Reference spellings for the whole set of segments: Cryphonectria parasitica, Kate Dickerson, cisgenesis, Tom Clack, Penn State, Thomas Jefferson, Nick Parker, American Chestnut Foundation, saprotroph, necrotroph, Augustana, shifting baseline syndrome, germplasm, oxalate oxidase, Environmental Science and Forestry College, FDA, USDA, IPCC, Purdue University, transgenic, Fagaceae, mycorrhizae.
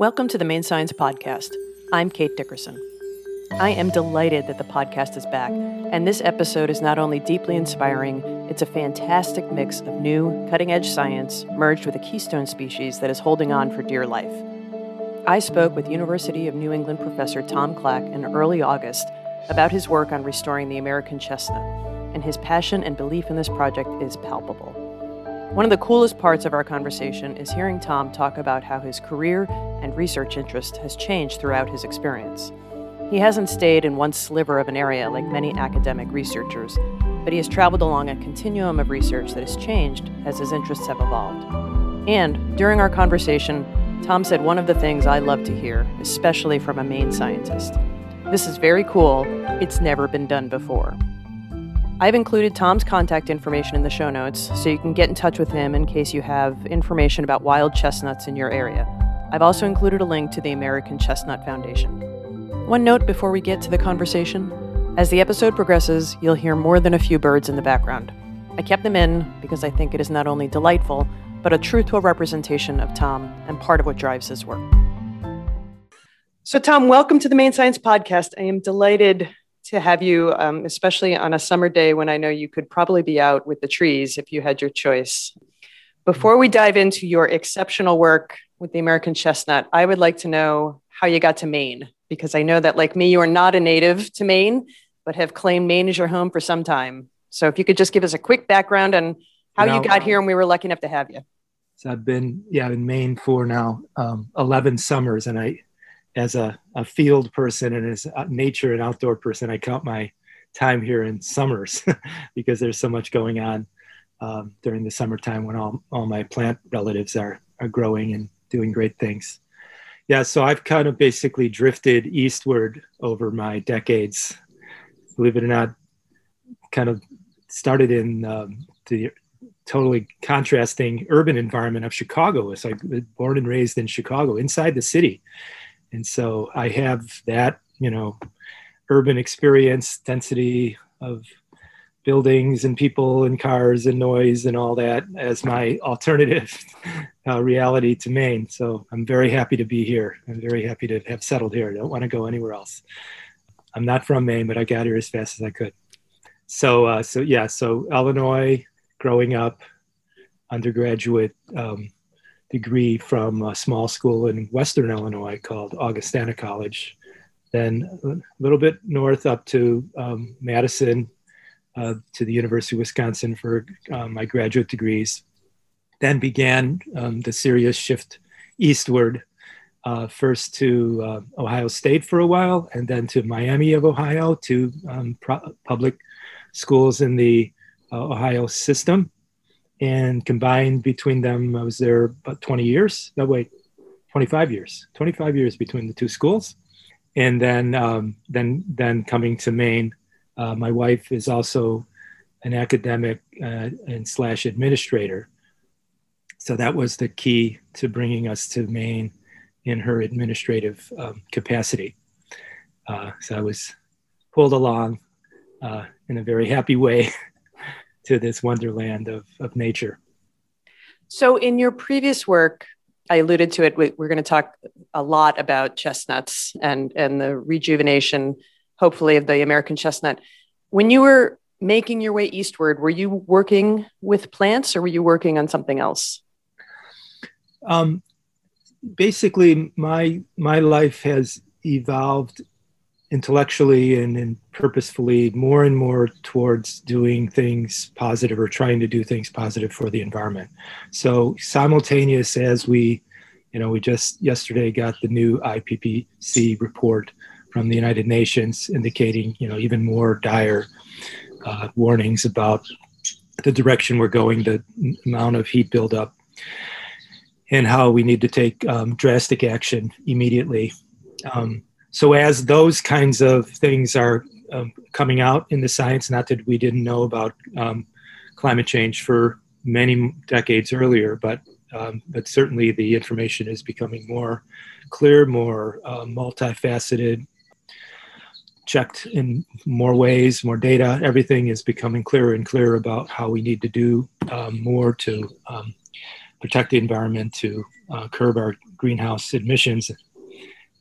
Welcome to the Maine Science Podcast. I'm Kate Dickerson. I am delighted that the podcast is back, and this episode is not only deeply inspiring, it's a fantastic mix of new, cutting-edge science merged with a keystone species that is holding on for dear life. I spoke with University of New England professor Tom Clack in early August about his work on restoring the American chestnut, and his passion and belief in this project is palpable. One of the coolest parts of our conversation is hearing Tom talk about how his career and research interest has changed throughout his experience. He hasn't stayed in one sliver of an area like many academic researchers, but he has traveled along a continuum of research that has changed as his interests have evolved. And during our conversation, Tom said one of the things I love to hear, especially from a Maine scientist. This is very cool. It's never been done before. I've included Tom's contact information in the show notes, so you can get in touch with him in case you have information about wild chestnuts in your area. I've also included a link to the American Chestnut Foundation. One note before we get to the conversation. As the episode progresses, you'll hear more than a few birds in the background. I kept them in because I think it is not only delightful, but a truthful representation of Tom and part of what drives his work. So Tom, welcome to the Maine Science Podcast. I am delighted to have you, especially on a summer day when I know you could probably be out with the trees if you had your choice. Before we dive into your exceptional work with the American chestnut, I would like to know how you got to Maine, because I know that like me, you are not a native to Maine, but have claimed Maine as your home for some time. So if you could just give us a quick background on how you got here and we were lucky enough to have you. So I've been, in Maine for now 11 summers, and I, as a field person and as a nature and outdoor person, I count my time here in summers because there's so much going on during the summertime when all my plant relatives are growing and doing great things. Yeah, so I've kind of basically drifted eastward over my decades. Believe it or not, kind of started in the totally contrasting urban environment of Chicago. So I was born and raised in Chicago, inside the city. And so I have that, urban experience, density of buildings and people and cars and noise and all that as my alternative reality to Maine. So I'm very happy to be here. I'm very happy to have settled here. I don't want to go anywhere else. I'm not from Maine, but I got here as fast as I could. So Illinois, growing up, undergraduate degree from a small school in Western Illinois called Augustana College. Then a little bit north up to Madison, to the University of Wisconsin for my graduate degrees. Then began the serious shift eastward, first to Ohio State for a while, and then to Miami of Ohio, to public schools in the Ohio system. And combined between them, I was there about 25 years between the two schools. And then coming to Maine, my wife is also an academic and/slash administrator. So that was the key to bringing us to Maine in her administrative capacity. So I was pulled along in a very happy way to this wonderland of nature. So in your previous work, I alluded to it, we're going to talk a lot about chestnuts and the rejuvenation, hopefully, of the American chestnut. When you were making your way eastward, were you working with plants or were you working on something else? Basically, my life has evolved intellectually and purposefully more and more towards doing things positive or trying to do things positive for the environment. So simultaneous as we just yesterday got the new IPCC report from the United Nations indicating, even more dire warnings about the direction we're going, the amount of heat buildup, and how we need to take drastic action immediately. So as those kinds of things are coming out in the science, not that we didn't know about climate change for many decades earlier, but certainly the information is becoming more clear, more multifaceted, checked in more ways, more data. Everything is becoming clearer and clearer about how we need to do more to protect the environment, to curb our greenhouse emissions,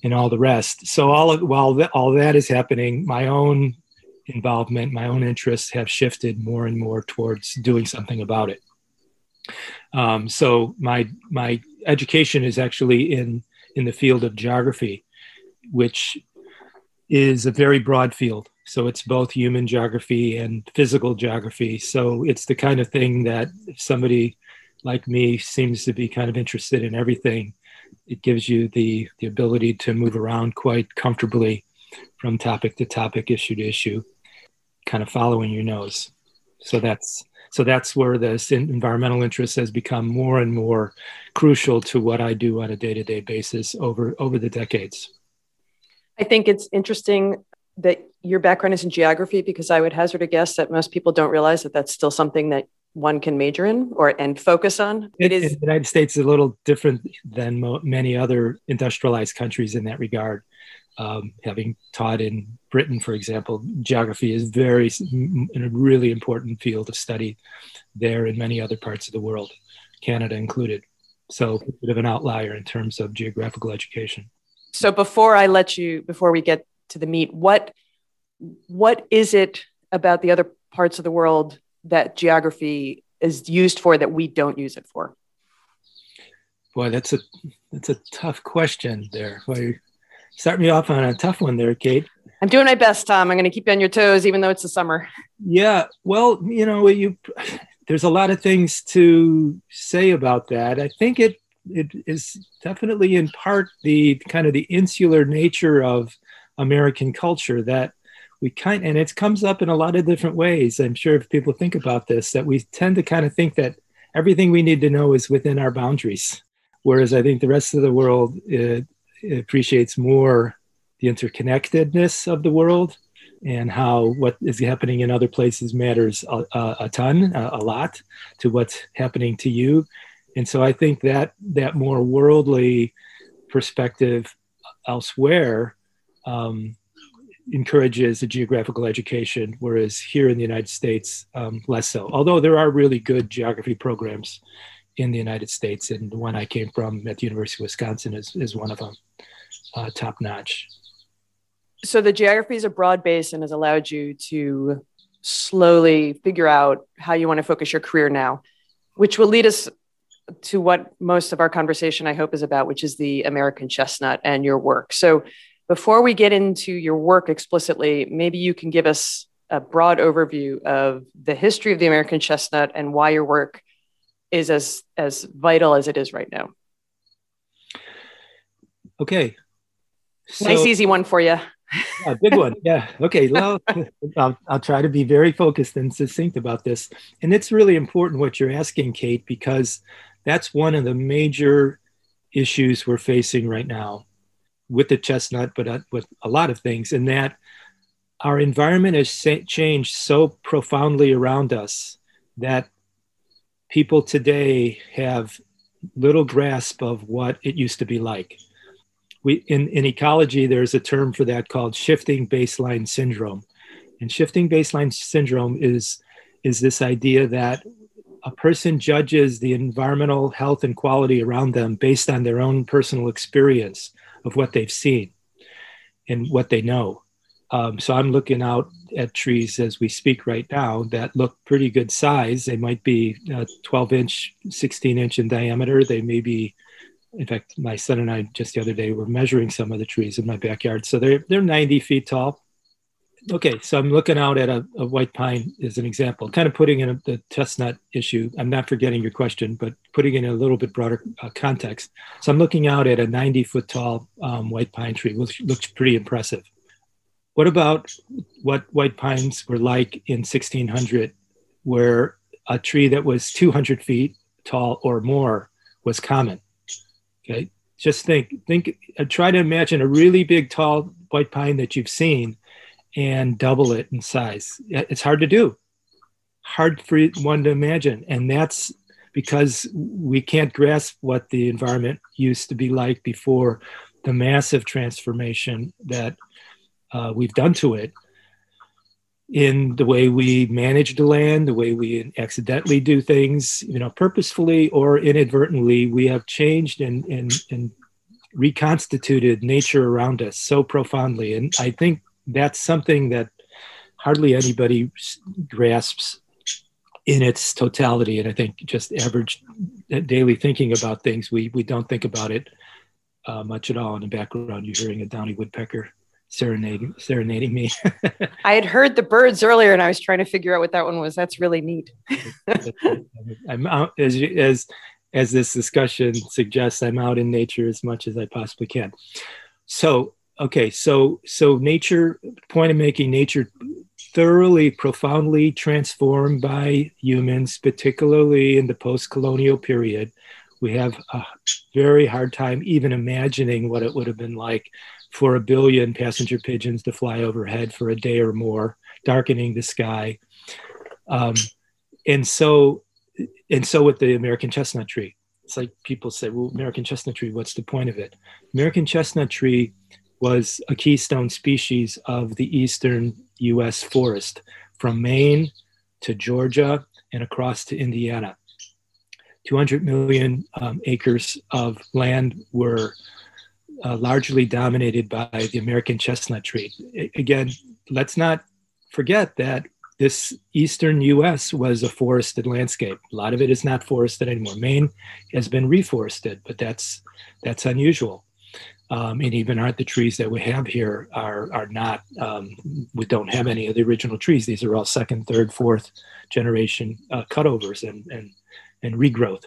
and all the rest. So while all that is happening, my own involvement, my own interests have shifted more and more towards doing something about it. So my education is actually in the field of geography, which is a very broad field. So it's both human geography and physical geography. So it's the kind of thing that if somebody like me seems to be kind of interested in everything, it gives you the ability to move around quite comfortably from topic to topic, issue to issue, kind of following your nose. So that's where this environmental interest has become more and more crucial to what I do on a day-to-day basis over the decades. I think it's interesting that your background is in geography, because I would hazard a guess that most people don't realize that that's still something that one can major in and focus on. It is. The United States is a little different than many other industrialized countries in that regard. Having taught in Britain, for example, geography is a really important field of study there, and many other parts of the world, Canada included. So a bit of an outlier in terms of geographical education. So before we get to the meat, what is it about the other parts of the world that geography is used for that we don't use it for? Boy, that's a tough question there. Well, you start me off on a tough one there, Kate. I'm doing my best, Tom. I'm going to keep you on your toes, even though it's the summer. Yeah, well, there's a lot of things to say about that. I think it is definitely in part the kind of the insular nature of American culture that and it comes up in a lot of different ways. I'm sure if people think about this, that we tend to kind of think that everything we need to know is within our boundaries. Whereas I think the rest of the world appreciates more the interconnectedness of the world and how what is happening in other places matters a lot to what's happening to you. And so I think that more worldly perspective elsewhere encourages a geographical education, whereas here in the United States, less so. Although there are really good geography programs in the United States, and the one I came from at the University of Wisconsin is one of them, top-notch. So the geography is a broad base and has allowed you to slowly figure out how you want to focus your career now, which will lead us to what most of our conversation, I hope, is about, which is the American chestnut and your work. So before we get into your work explicitly, maybe you can give us a broad overview of the history of the American chestnut and why your work is as vital as it is right now. Okay. So, nice easy one for you. Yeah, big one. Yeah. Okay. Well, I'll try to be very focused and succinct about this. And it's really important what you're asking, Kate, because that's one of the major issues we're facing right now with the chestnut, but with a lot of things, in that our environment has changed so profoundly around us that people today have little grasp of what it used to be like. In ecology, there's a term for that called shifting baseline syndrome. And shifting baseline syndrome is this idea that a person judges the environmental health and quality around them based on their own personal experience of what they've seen and what they know. So I'm looking out at trees as we speak right now that look pretty good size. They might be 12-inch, 16-inch in diameter. They may be, in fact, my son and I just the other day were measuring some of the trees in my backyard. So they're 90 feet tall. Okay, so I'm looking out at a white pine as an example, kind of putting in the chestnut issue. I'm not forgetting your question, but putting it in a little bit broader context. So I'm looking out at a 90-foot tall white pine tree, which looks pretty impressive. What about what white pines were like in 1600, where a tree that was 200 feet tall or more was common? Okay, just think. Try to imagine a really big, tall white pine that you've seen and double it in size. It's hard to do. Hard for one to imagine. And that's because we can't grasp what the environment used to be like before the massive transformation that we've done to it. in the way we manage the land, the way we accidentally do things, you know, purposefully or inadvertently, we have changed and reconstituted nature around us so profoundly. And I think that's something that hardly anybody grasps in its totality. And I think just average daily thinking about things, we don't think about it much at all. In the background, you're hearing a downy woodpecker serenading me. I had heard the birds earlier and I was trying to figure out what that one was. That's really neat. I'm out, as this discussion suggests, I'm out in nature as much as I possibly can. So, okay. So nature, point of making nature thoroughly, profoundly transformed by humans, particularly in the post-colonial period. We have a very hard time even imagining what it would have been like for a billion passenger pigeons to fly overhead for a day or more, darkening the sky. And so with the American chestnut tree, it's like people say, well, American chestnut tree, what's the point of it? American chestnut tree was a keystone species of the eastern US forest, from Maine to Georgia and across to Indiana. 200 million acres of land were largely dominated by the American chestnut tree. Again, let's not forget that this eastern U.S. was a forested landscape. A lot of it is not forested anymore. Maine has been reforested, but that's unusual. And even the trees that we have here are not, we don't have any of the original trees. These are all second, third, fourth generation cutovers and regrowth.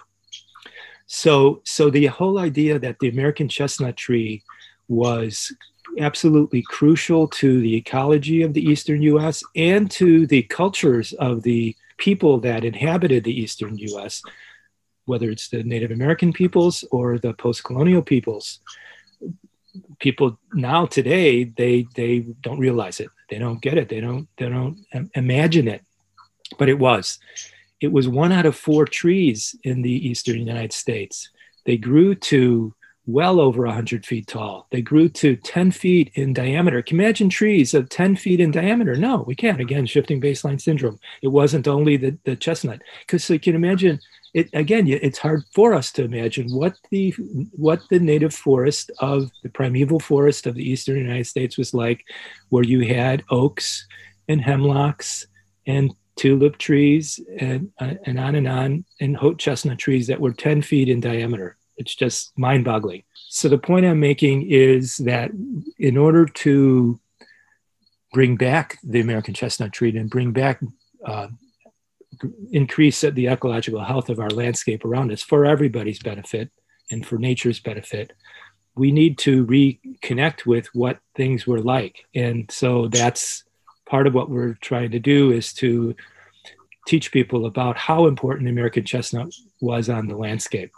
So the whole idea that the American chestnut tree was absolutely crucial to the ecology of the eastern U.S. and to the cultures of the people that inhabited the eastern U.S., whether it's the Native American peoples or the post-colonial peoples. People now today, they don't realize it. They don't get it. They don't imagine it. But it was. It was 1 out of 4 trees in the eastern United States. They grew to well over 100 feet tall. They grew to 10 feet in diameter. Can you imagine trees of 10 feet in diameter? No, we can't. Again, shifting baseline syndrome. It wasn't only the chestnut. Because so you can imagine, it, again, it's hard for us to imagine what the native forest of the primeval forest of the eastern United States was like, where you had oaks and hemlocks and tulip trees and on and on, and haute chestnut trees that were 10 feet in diameter. It's just mind-boggling. So the point I'm making is that in order to bring back the American chestnut tree and bring back, increase the ecological health of our landscape around us for everybody's benefit and for nature's benefit, we need to reconnect with what things were like. And so that's part of what we're trying to do, is to teach people about how important the American chestnut was on the landscape.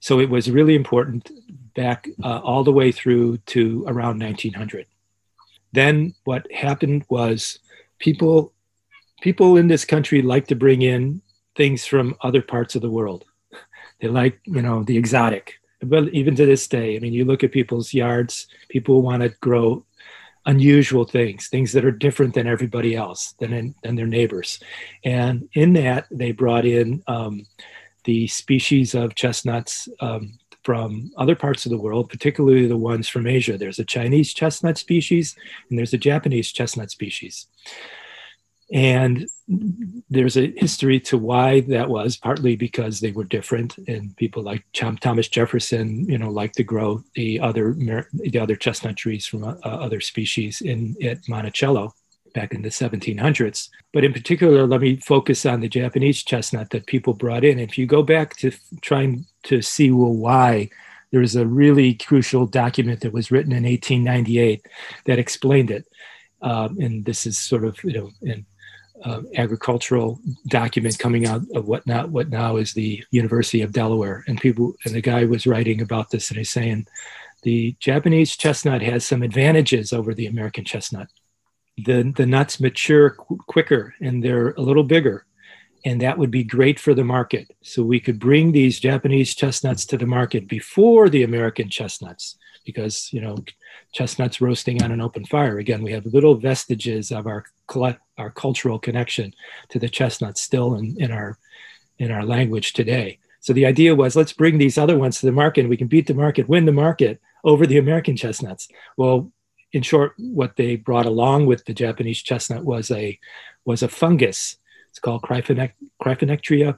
So it was really important back all the way through to around 1900. Then what happened was people in this country like to bring in things from other parts of the world. They like, you know, the exotic. But even to this day, I mean, you look at people's yards, people want to grow unusual things that are different than everybody else, than their neighbors. And in that, they brought in the species of chestnuts from other parts of the world, particularly the ones from Asia. There's a Chinese chestnut species and there's a Japanese chestnut species. And there's a history to why that was, partly because they were different, and people like Thomas Jefferson, you know, liked to grow the other chestnut trees from other species at Monticello back in the 1700s. But in particular, let me focus on the Japanese chestnut that people brought in. If you go back to trying to see, well, why, there's a really crucial document that was written in 1898 that explained it. And this is sort of, you know, an agricultural document coming out of what now is the University of Delaware. And the guy was writing about this, and he's saying, the Japanese chestnut has some advantages over the American chestnut. The nuts mature quicker and they're a little bigger, and that would be great for the market. So we could bring these Japanese chestnuts to the market before the American chestnuts, because, you know, chestnuts roasting on an open fire. Again, we have little vestiges of our cultural connection to the chestnuts still in our language today. So the idea was, let's bring these other ones to the market, and we can beat the market, win the market over the American chestnuts. Well, in short, what they brought along with the Japanese chestnut was a fungus. It's called Cryphonectria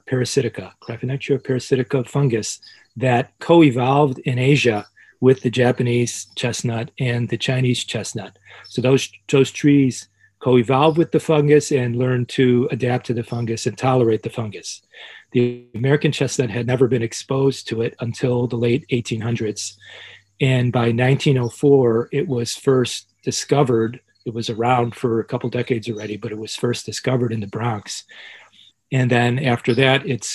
parasitica, fungus that co-evolved in Asia with the Japanese chestnut and the Chinese chestnut. So those trees co-evolve with the fungus and learn to adapt to the fungus and tolerate the fungus. The American chestnut had never been exposed to it until the late 1800s. And by 1904, it was first discovered. It was around for a couple decades already, but it was first discovered in the Bronx. And then after that, it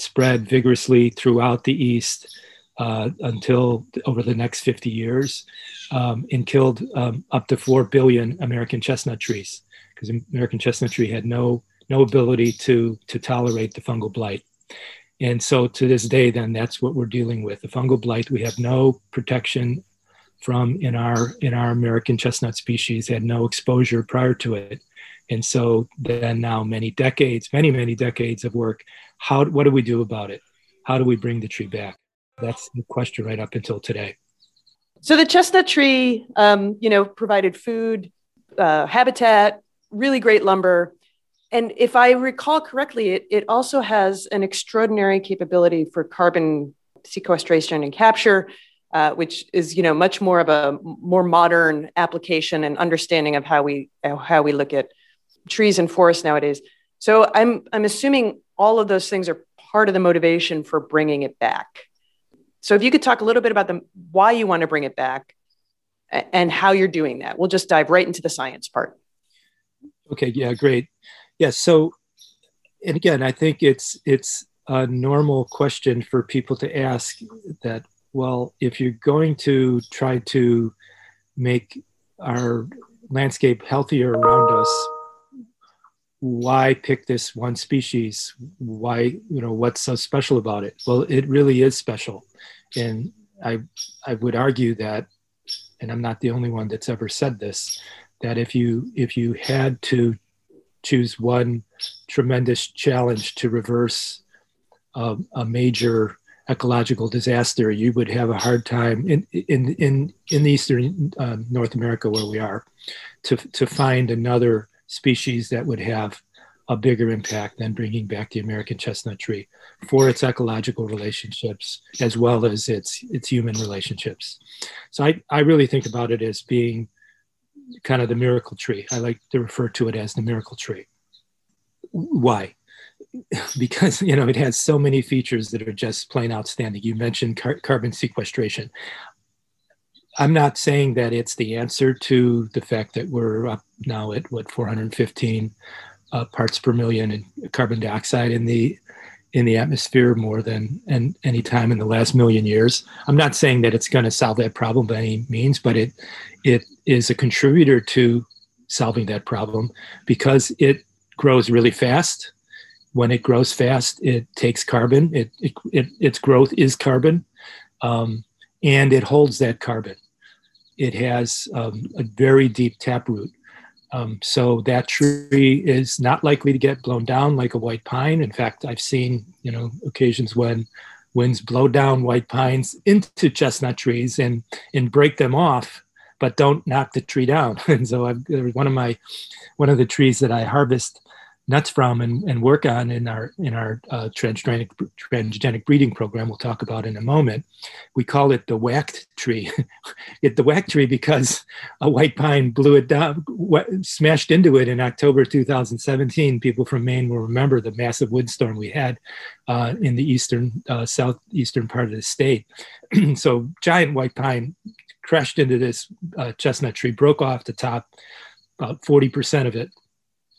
spread vigorously throughout the East until over the next 50 years and killed up to 4 billion American chestnut trees, because the American chestnut tree had no ability to tolerate the fungal blight. And so to this day, then, that's what we're dealing with. The fungal blight, we have no protection from in our American chestnut species, had no exposure prior to it. And so then now many decades of work, what do we do about it? How do we bring the tree back? That's the question right up until today. So the chestnut tree, provided food, habitat, really great lumber. And if I recall correctly, it also has an extraordinary capability for carbon sequestration and capture, which is, much more of a more modern application and understanding of how we look at trees and forests nowadays. So I'm assuming all of those things are part of the motivation for bringing it back. So if you could talk a little bit about why you want to bring it back and how you're doing that. We'll just dive right into the science part. Okay. Yeah. Great. Yeah. So, and again, I think it's a normal question for people to ask that. Well, if you're going to try to make our landscape healthier around us, why pick this one species? Why, what's so special about it? Well, it really is special. And I would argue that, and I'm not the only one that's ever said this, that if you had to choose one tremendous challenge to reverse a major ecological disaster, you would have a hard time in Eastern North America where we are to find another species that would have a bigger impact than bringing back the American chestnut tree for its ecological relationships as well as its human relationships. So I really think about it as being kind of the miracle tree. I like to refer to it as the miracle tree. Why? Because it has so many features that are just plain outstanding. You mentioned carbon sequestration. I'm not saying that it's the answer to the fact that we're up now at 415 parts per million in carbon dioxide in the atmosphere, more than any time in the last million years. I'm not saying that it's going to solve that problem by any means, but it is a contributor to solving that problem because it grows really fast. When it grows fast, it takes carbon. Its growth is carbon, and it holds that carbon. It has a very deep taproot. So that tree is not likely to get blown down like a white pine. In fact, I've seen, occasions when winds blow down white pines into chestnut trees and break them off, but don't knock the tree down. And so one of the trees that I harvest nuts from and work on in our transgenic breeding program we'll talk about in a moment. We call it the whacked tree. It's the whacked tree because a white pine blew it down, smashed into it in October 2017. People from Maine will remember the massive windstorm we had in the southeastern part of the state. So giant white pine crashed into this chestnut tree, broke off the top, about 40% of it.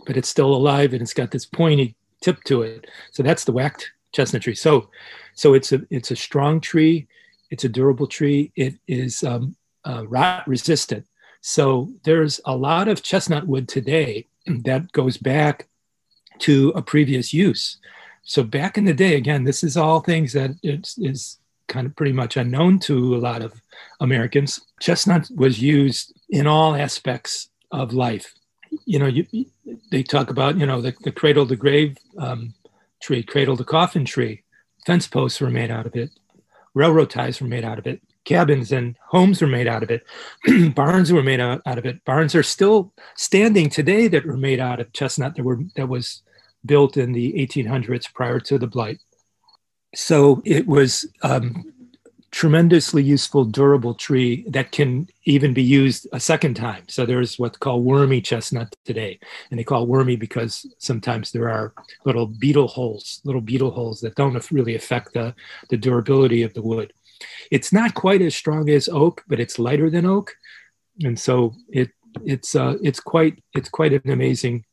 But it's still alive and it's got this pointy tip to it. So that's the whacked chestnut tree. So it's a strong tree. It's a durable tree. It is rot resistant. So there's a lot of chestnut wood today that goes back to a previous use. So back in the day, again, this is all things that is kind of pretty much unknown to a lot of Americans. Chestnut was used in all aspects of life. You know, they talk about, you know, the cradle to grave tree, cradle to coffin tree. Fence posts were made out of it. Railroad ties were made out of it. Cabins and homes were made out of it. Barns were made out of it. Barns are still standing today that were made out of chestnut that was built in the 1800s prior to the blight. So it was tremendously useful, durable tree that can even be used a second time. So there's what's called wormy chestnut today. And they call it wormy because sometimes there are little beetle holes that don't really affect the durability of the wood. It's not quite as strong as oak, but it's lighter than oak. And so it's quite an amazing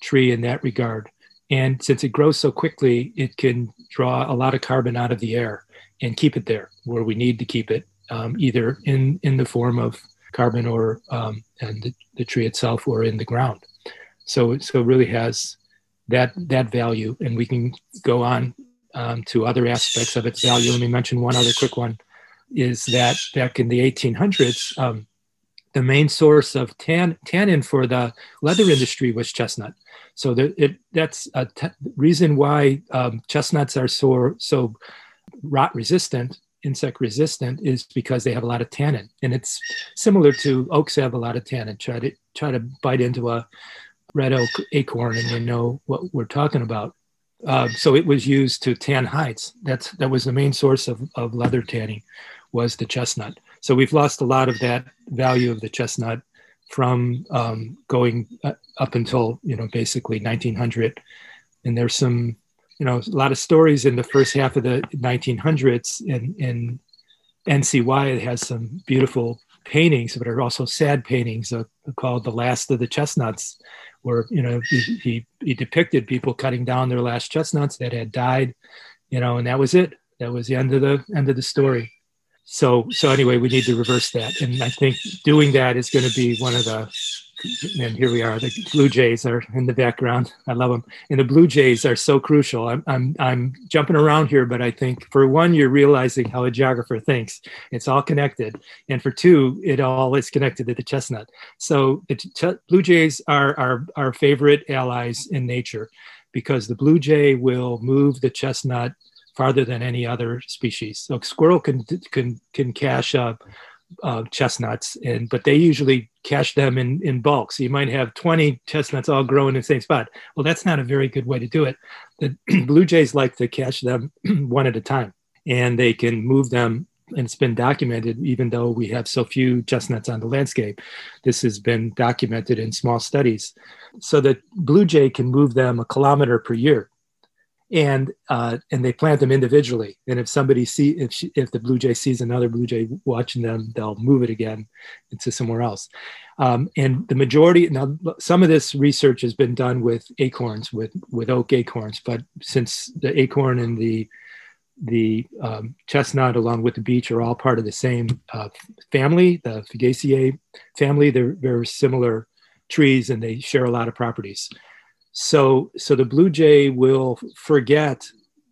tree in that regard. And since it grows so quickly, it can draw a lot of carbon out of the air and keep it there where we need to keep it, either in the form of carbon or and the tree itself or in the ground. So it really has that value, and we can go on to other aspects of its value. Let me mention one other quick one, is that back in the 1800s, the main source of tannin for the leather industry was chestnut. So that's a reason why chestnuts are so rot resistant, insect resistant, is because they have a lot of tannin. And it's similar to oaks have a lot of tannin. Try to bite into a red oak acorn and you know what we're talking about. So it was used to tan hides. That was the main source of leather tanning, was the chestnut. So we've lost a lot of that value of the chestnut from going up until, you know, basically 1900. And there's some, you know, a lot of stories in the first half of the 1900s in NCY. It has some beautiful paintings, but are also sad paintings called "The Last of the Chestnuts," where, you know, he depicted people cutting down their last chestnuts that had died, you know, and that was it. That was the end of the story. So anyway, we need to reverse that, and I think doing that is going to be one of the. And here we are. The Blue Jays are in the background. I love them, and the Blue Jays are so crucial. I'm jumping around here, but I think for one, you're realizing how a geographer thinks. It's all connected, and for two, it all is connected to the chestnut. So the Blue Jays are our favorite allies in nature, because the blue jay will move the chestnut farther than any other species. So squirrel can cache up chestnuts, but they usually cache them in bulk. So you might have 20 chestnuts all growing in the same spot. Well, that's not a very good way to do it. The blue jays like to cache them one at a time, and they can move them. And it's been documented, even though we have so few chestnuts on the landscape. This has been documented in small studies. So the blue jay can move them 1 kilometer per year. And they plant them individually. And if somebody if the blue jay sees another blue jay watching them, they'll move it again into somewhere else. And the majority, now some of this research has been done with acorns, with oak acorns, but since the acorn and the chestnut along with the beech are all part of the same family, the Fagaceae family, they're very similar trees and they share a lot of properties. So the blue jay will forget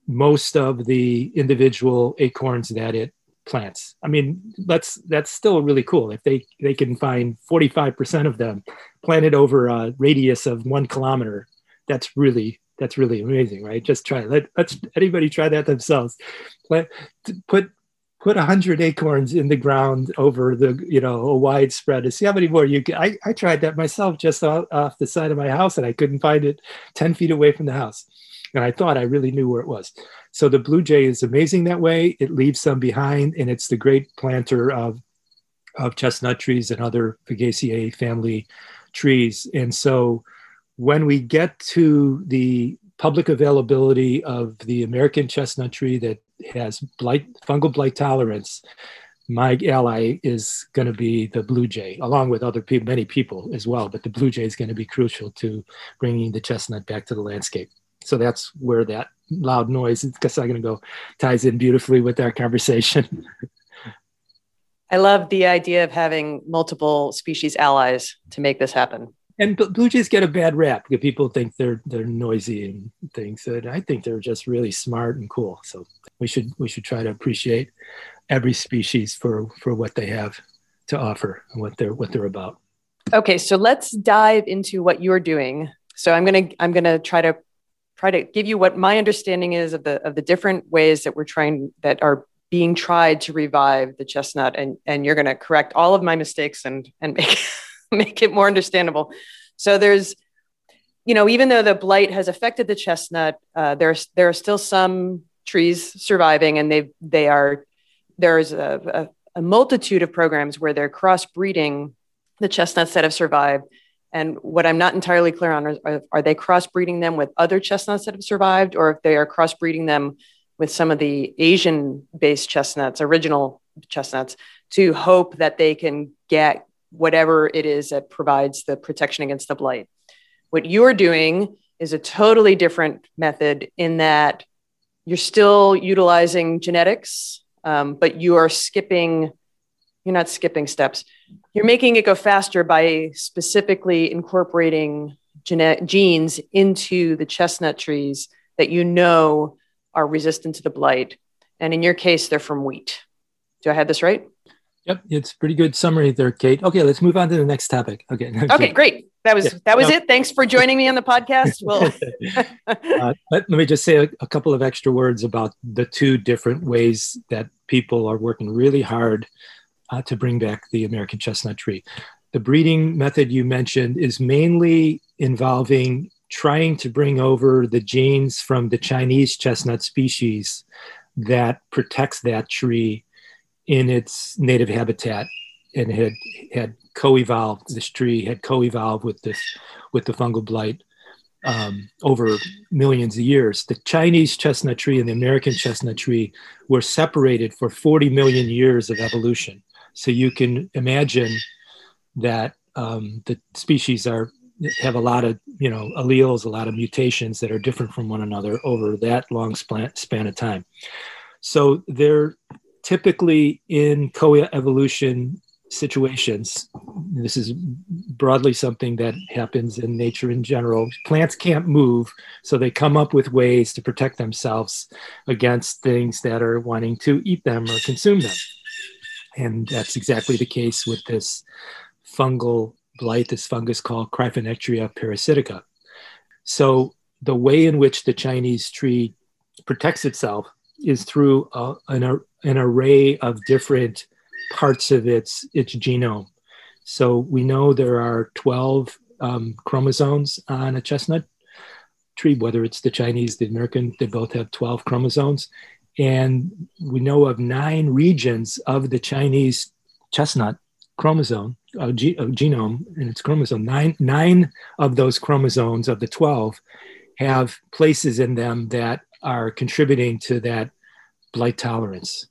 most of the individual acorns that it plants. I mean, that's still really cool. If they can find 45% of them planted over a radius of 1 kilometer, that's really amazing, right? Just try it. Let's anybody try that themselves. Put 100 acorns in the ground over the, you know, a wide spread to see how many more you can. I tried that myself just off the side of my house, and I couldn't find it 10 feet away from the house. And I thought I really knew where it was. So the blue jay is amazing that way. It leaves some behind, and it's the great planter of chestnut trees and other Fagaceae family trees. And so when we get to the public availability of the American chestnut tree that has fungal blight tolerance, my ally is going to be the blue jay, along with other people, many people as well. But the blue jay is going to be crucial to bringing the chestnut back to the landscape. So that's where that loud noise, because I'm going to go, ties in beautifully with our conversation. I love the idea of having multiple species allies to make this happen. And blue jays get a bad rap because people think they're noisy and things. And I think they're just really smart and cool. So we should try to appreciate every species for what they have to offer and what they're about. Okay, so let's dive into what you're doing. So I'm gonna try to give you what my understanding is of the different ways that are being tried to revive the chestnut, and you're going to correct all of my mistakes and make it more understandable. So there's, even though the blight has affected the chestnut, there are still some trees surviving, and there's a multitude of programs where they're crossbreeding the chestnuts that have survived. And what I'm not entirely clear on are they crossbreeding them with other chestnuts that have survived, or if they are crossbreeding them with some of the Asian-based chestnuts, original chestnuts, to hope that they can get whatever it is that provides the protection against the blight. What you're doing is a totally different method in that you're still utilizing genetics, but you're not skipping steps. You're making it go faster by specifically incorporating genes into the chestnut trees that are resistant to the blight. And in your case, they're from wheat. Do I have this right? Yep. It's a pretty good summary there, Kate. Okay. Let's move on to the next topic. Okay. Okay, great. That was it. Thanks for joining me on the podcast. Well, let me just say a couple of extra words about the two different ways that people are working really hard to bring back the American chestnut tree. The breeding method you mentioned is mainly involving trying to bring over the genes from the Chinese chestnut species that protects that tree in its native habitat and had co-evolved with the fungal blight over millions of years. The Chinese chestnut tree and the American chestnut tree were separated for 40 million years of evolution. So you can imagine that the species have a lot of alleles, a lot of mutations that are different from one another over that long span of time. So they're typically in co-evolution situations. This is broadly something that happens in nature in general. Plants can't move, so they come up with ways to protect themselves against things that are wanting to eat them or consume them. And that's exactly the case with this fungal blight, this fungus called Cryphonectria parasitica. So the way in which the Chinese tree protects itself is through an array of different parts of its genome. So we know there are 12 chromosomes on a chestnut tree, whether it's the Chinese, the American, they both have 12 chromosomes. And we know of 9 regions of the Chinese chestnut chromosome, genome and its chromosome. Nine of those chromosomes of the 12 have places in them that are contributing to that blight tolerance.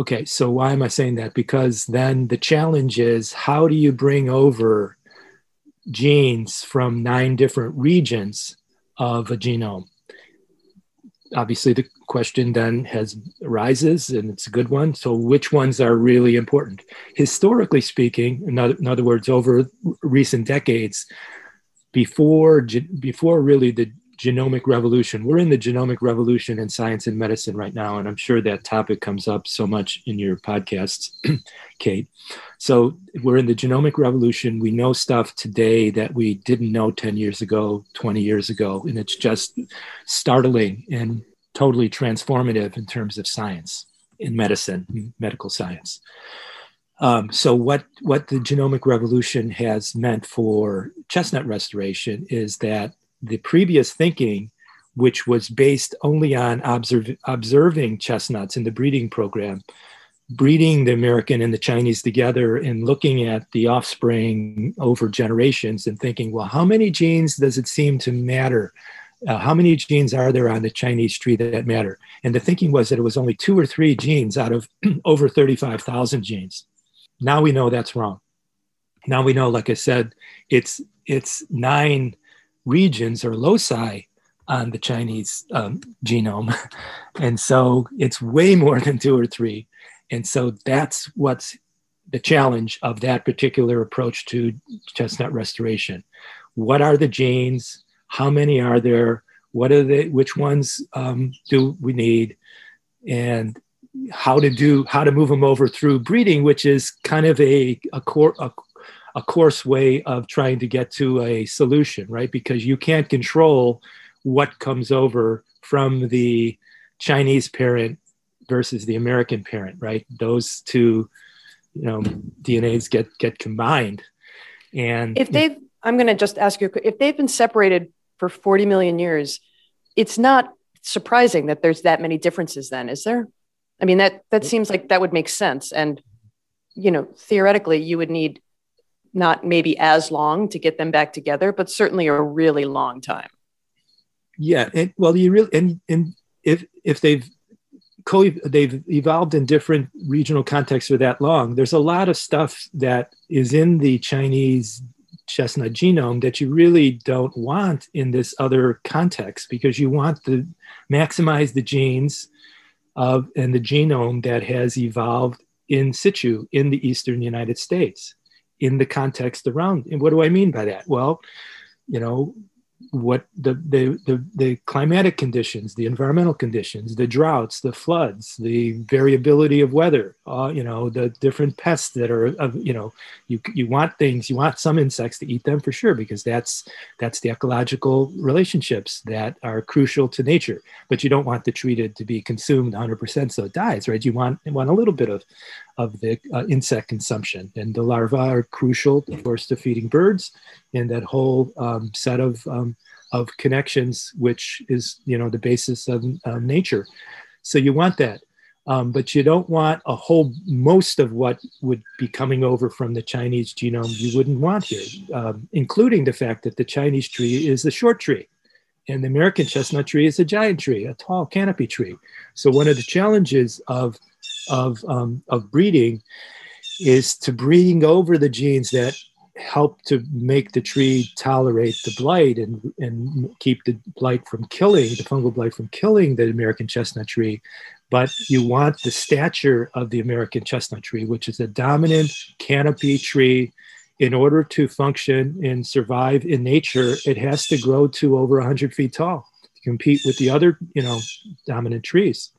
Okay, so why am I saying that? Because then the challenge is, how do you bring over genes from 9 different regions of a genome? Obviously, the question then arises, and it's a good one. So which ones are really important? Historically speaking, in other words, over recent decades, before really the genomic revolution, we're in the genomic revolution in science and medicine right now, and I'm sure that topic comes up so much in your podcasts, Kate. So we're in the genomic revolution. We know stuff today that we didn't know 10 years ago, 20 years ago, and it's just startling and totally transformative in terms of science, in medicine, medical science. So what the genomic revolution has meant for chestnut restoration is that the previous thinking, which was based only on observing chestnuts in the breeding program, breeding the American and the Chinese together and looking at the offspring over generations and thinking, well, how many genes does it seem to matter? How many genes are there on the Chinese tree that matter? And the thinking was that it was only 2 or 3 genes out of over 35,000 genes. Now we know that's wrong. Now we know, like I said, it's 9 regions or loci on the Chinese genome. And so it's way more than 2 or 3. And so that's what's the challenge of that particular approach to chestnut restoration. What are the genes? How many are there? What are the, which ones do we need? And how to move them over through breeding, which is kind of a coarse way of trying to get to a solution, right? Because you can't control what comes over from the Chinese parent versus the American parent, right? Those two, you know, DNAs get combined. And if they've, I'm going to just ask you, if they've been separated for 40 million years, it's not surprising that there's that many differences then, is there? I mean, that seems like that would make sense. And, you know, theoretically you would need not maybe as long to get them back together, but certainly a really long time. Yeah. And, well, you really, and if they've evolved in different regional contexts for that long, there's a lot of stuff that is in the Chinese chestnut genome that you really don't want in this other context, because you want to maximize the genes of and the genome that has evolved in situ in the Eastern United States in the context around. And what do I mean by that? Well, you know, what the climatic conditions, the environmental conditions, the droughts, the floods, the variability of weather, you know, the different pests that are, you know, you want things, you want some insects to eat them for sure, because that's the ecological relationships that are crucial to nature, but you don't want the treated to be consumed 100% so it dies, right? You want a little bit of the insect consumption, and the larvae are crucial, of course, to feeding birds, and that whole set of connections, which is, you know, the basis of nature. So you want that, but you don't want a whole most of what would be coming over from the Chinese genome. You wouldn't want here, including the fact that the Chinese tree is a short tree, and the American chestnut tree is a giant tree, a tall canopy tree. So one of the challenges of breeding is to breeding over the genes that help to make the tree tolerate the blight and keep the blight from killing, the fungal blight from killing the American chestnut tree. But you want the stature of the American chestnut tree, which is a dominant canopy tree. In order to function and survive in nature, it has to grow to over 100 feet tall to compete with the other, you know, dominant trees.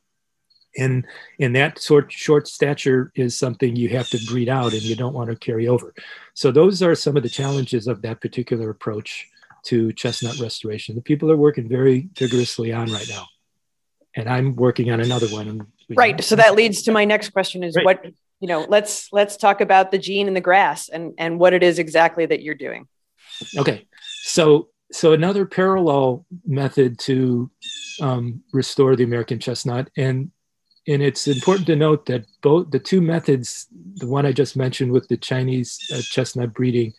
And that sort short stature is something you have to breed out, and you don't want to carry over. So those are some of the challenges of that particular approach to chestnut restoration that people are working very vigorously on right now. And I'm working on another one. Right. So that leads to my next question is right. What, you know, let's talk about the gene in the grass and what it is exactly that you're doing. Okay. So another parallel method to restore the American chestnut, and it's important to note that both the two methods, the one I just mentioned with the Chinese chestnut breeding,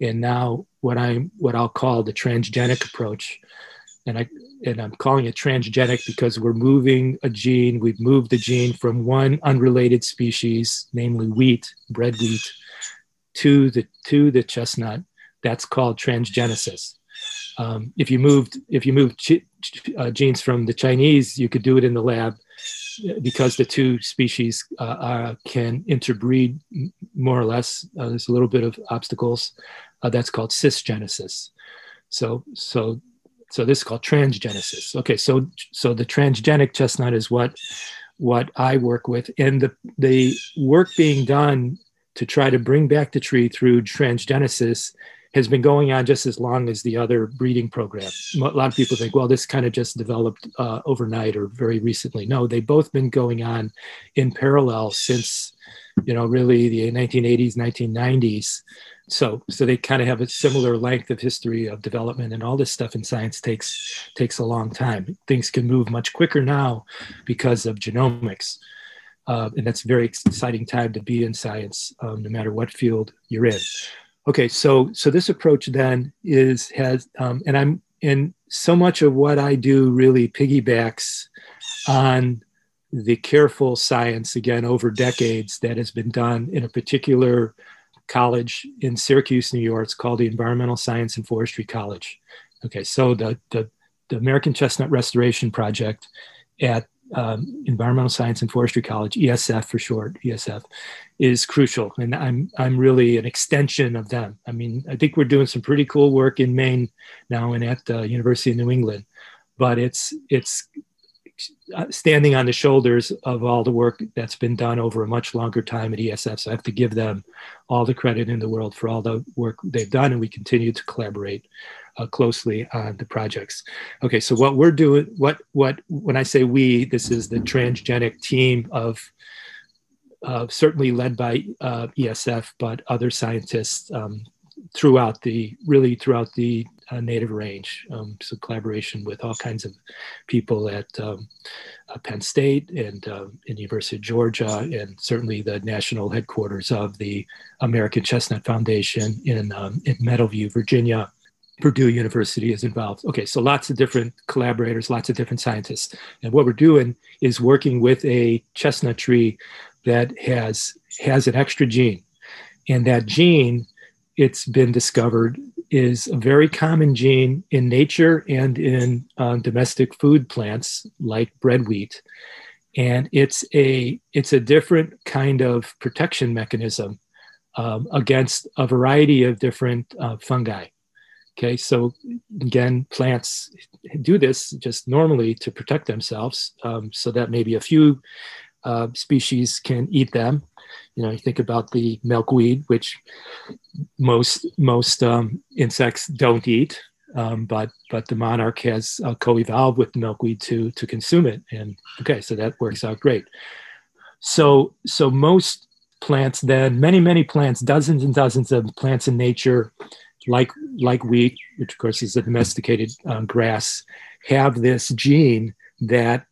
and now what I'll call the transgenic approach, and I'm calling it transgenic because we're moving a gene, we've moved the gene from one unrelated species, namely wheat, bread wheat, to the chestnut. That's called transgenesis. If you moved genes from the Chinese, you could do it in the lab, because the two species can interbreed more or less. There's a little bit of obstacles. That's called cisgenesis. So this is called transgenesis. Okay, so the transgenic chestnut is what I work with, and the work being done to try to bring back the tree through transgenesis has been going on just as long as the other breeding program. A lot of people think, well, this kind of just developed overnight or very recently. No, they've both been going on in parallel since, you know, really the 1980s, 1990s. So they kind of have a similar length of history of development, and all this stuff in science takes a long time. Things can move much quicker now because of genomics. And that's a very exciting time to be in science, no matter what field you're in. Okay, so this approach then and so much of what I do really piggybacks on the careful science, again, over decades, that has been done in a particular college in Syracuse, New York. It's called the Environmental Science and Forestry College. Okay, so the American Chestnut Restoration Project at Environmental Science and Forestry College, ESF for short, ESF, is crucial. And I'm really an extension of them. I mean, I think we're doing some pretty cool work in Maine now and at the University of New England, but it's standing on the shoulders of all the work that's been done over a much longer time at ESF. So I have to give them all the credit in the world for all the work they've done, and we continue to collaborate closely on the projects. Okay, so what we're doing, when I say we, this is the transgenic team of certainly led by ESF, but other scientists throughout the native range. So collaboration with all kinds of people at Penn State and in the University of Georgia, and certainly the national headquarters of the American Chestnut Foundation in Meadowview, Virginia. Purdue University is involved. Okay, so lots of different collaborators, lots of different scientists. And what we're doing is working with a chestnut tree that has an extra gene. And that gene, it's been discovered, is a very common gene in nature and in domestic food plants like bread wheat. And it's a different kind of protection mechanism against a variety of different fungi. Okay, so again, plants do this just normally to protect themselves, so that maybe a few species can eat them. You know, you think about the milkweed, which most insects don't eat, but the monarch has co-evolved with the milkweed to consume it. And okay, so that works out great. So most plants then, many plants, dozens and dozens of plants in nature, like wheat, which of course is a domesticated grass, have this gene that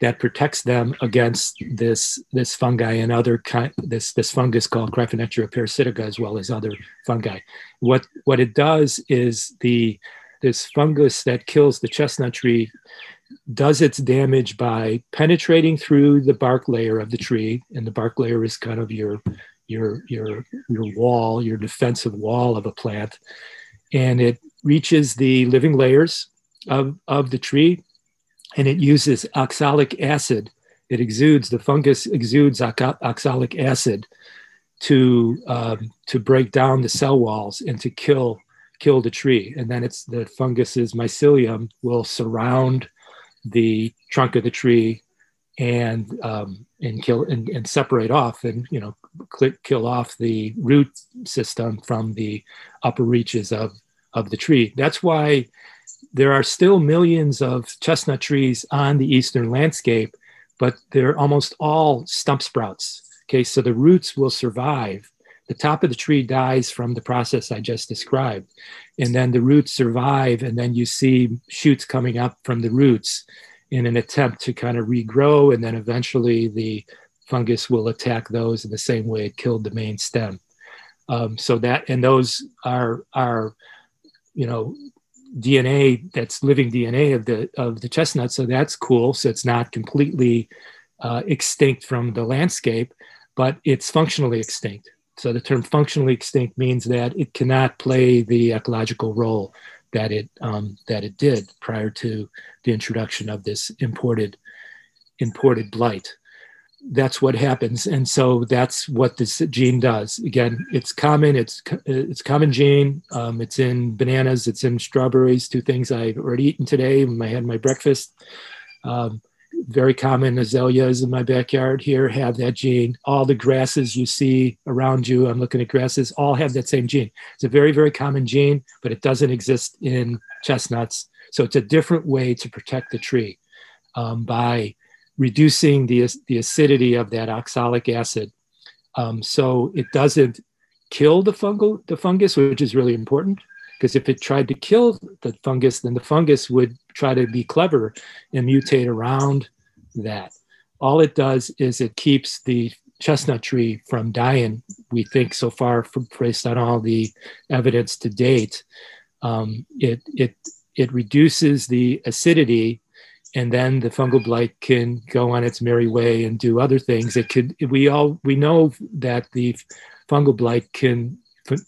that protects them against this fungi and other this fungus called Cryphonectria parasitica, as well as other fungi. What it does is this fungus that kills the chestnut tree does its damage by penetrating through the bark layer of the tree, and the bark layer is kind of your wall, your defensive wall of a plant, and it reaches the living layers of the tree, and it uses oxalic acid. It exudes, the fungus exudes oxalic acid to break down the cell walls and to kill the tree. And then it's the fungus's mycelium will surround the trunk of the tree and kill and separate off, and you know, kill off the root system from the upper reaches of the tree. That's why there are still millions of chestnut trees on the eastern landscape, but they're almost all stump sprouts. Okay, so the roots will survive. The top of the tree dies from the process I just described, and then the roots survive, and then you see shoots coming up from the roots in an attempt to kind of regrow, and then eventually the fungus will attack those in the same way it killed the main stem. So that, and those are, you know, DNA, that's living DNA of the chestnut. So that's cool. So it's not completely extinct from the landscape, but it's functionally extinct. So the term functionally extinct means that it cannot play the ecological role that it did prior to the introduction of this imported blight. That's what happens, and so that's what this gene does. Again, it's common. It's common gene. It's in bananas. It's in strawberries. Two things I've already eaten today when I had my breakfast. Very common azaleas in my backyard here have that gene. All the grasses you see around you, I'm looking at grasses, all have that same gene. It's a very, very common gene, but it doesn't exist in chestnuts. So it's a different way to protect the tree by reducing the acidity of that oxalic acid. So it doesn't kill the fungus, which is really important. Because if it tried to kill the fungus, then the fungus would try to be clever and mutate around that. All it does is it keeps the chestnut tree from dying, we think so far, based on all the evidence to date. It reduces the acidity, and then the fungal blight can go on its merry way and do other things. We know that the fungal blight can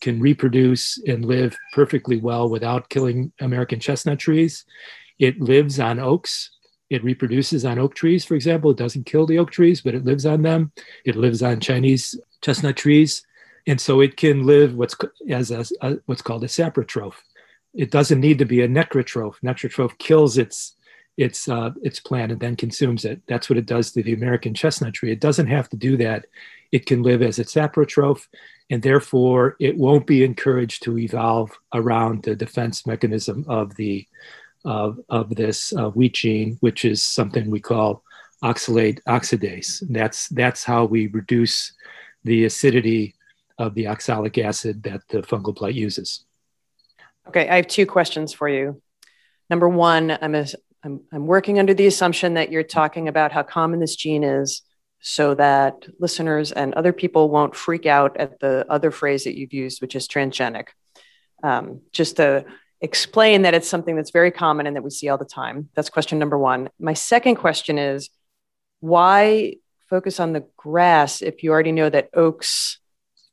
reproduce and live perfectly well without killing American chestnut trees. It lives on oaks. It reproduces on oak trees, for example. It doesn't kill the oak trees, but it lives on them. It lives on Chinese chestnut trees. And so it can live what's called a saprotroph. It doesn't need to be a necrotroph. Necrotroph kills its plant and then consumes it. That's what it does to the American chestnut tree. It doesn't have to do that. It can live as a saprotroph, and therefore it won't be encouraged to evolve around the defense mechanism of this wheat gene, which is something we call oxalate oxidase. And that's how we reduce the acidity of the oxalic acid that the fungal blight uses. Okay, I have two questions for you. Number one, I'm working under the assumption that you're talking about how common this gene is, so that listeners and other people won't freak out at the other phrase that you've used, which is transgenic. Just to explain that it's something that's very common and that we see all the time. That's question number one. My second question is, why focus on the grass if you already know that oaks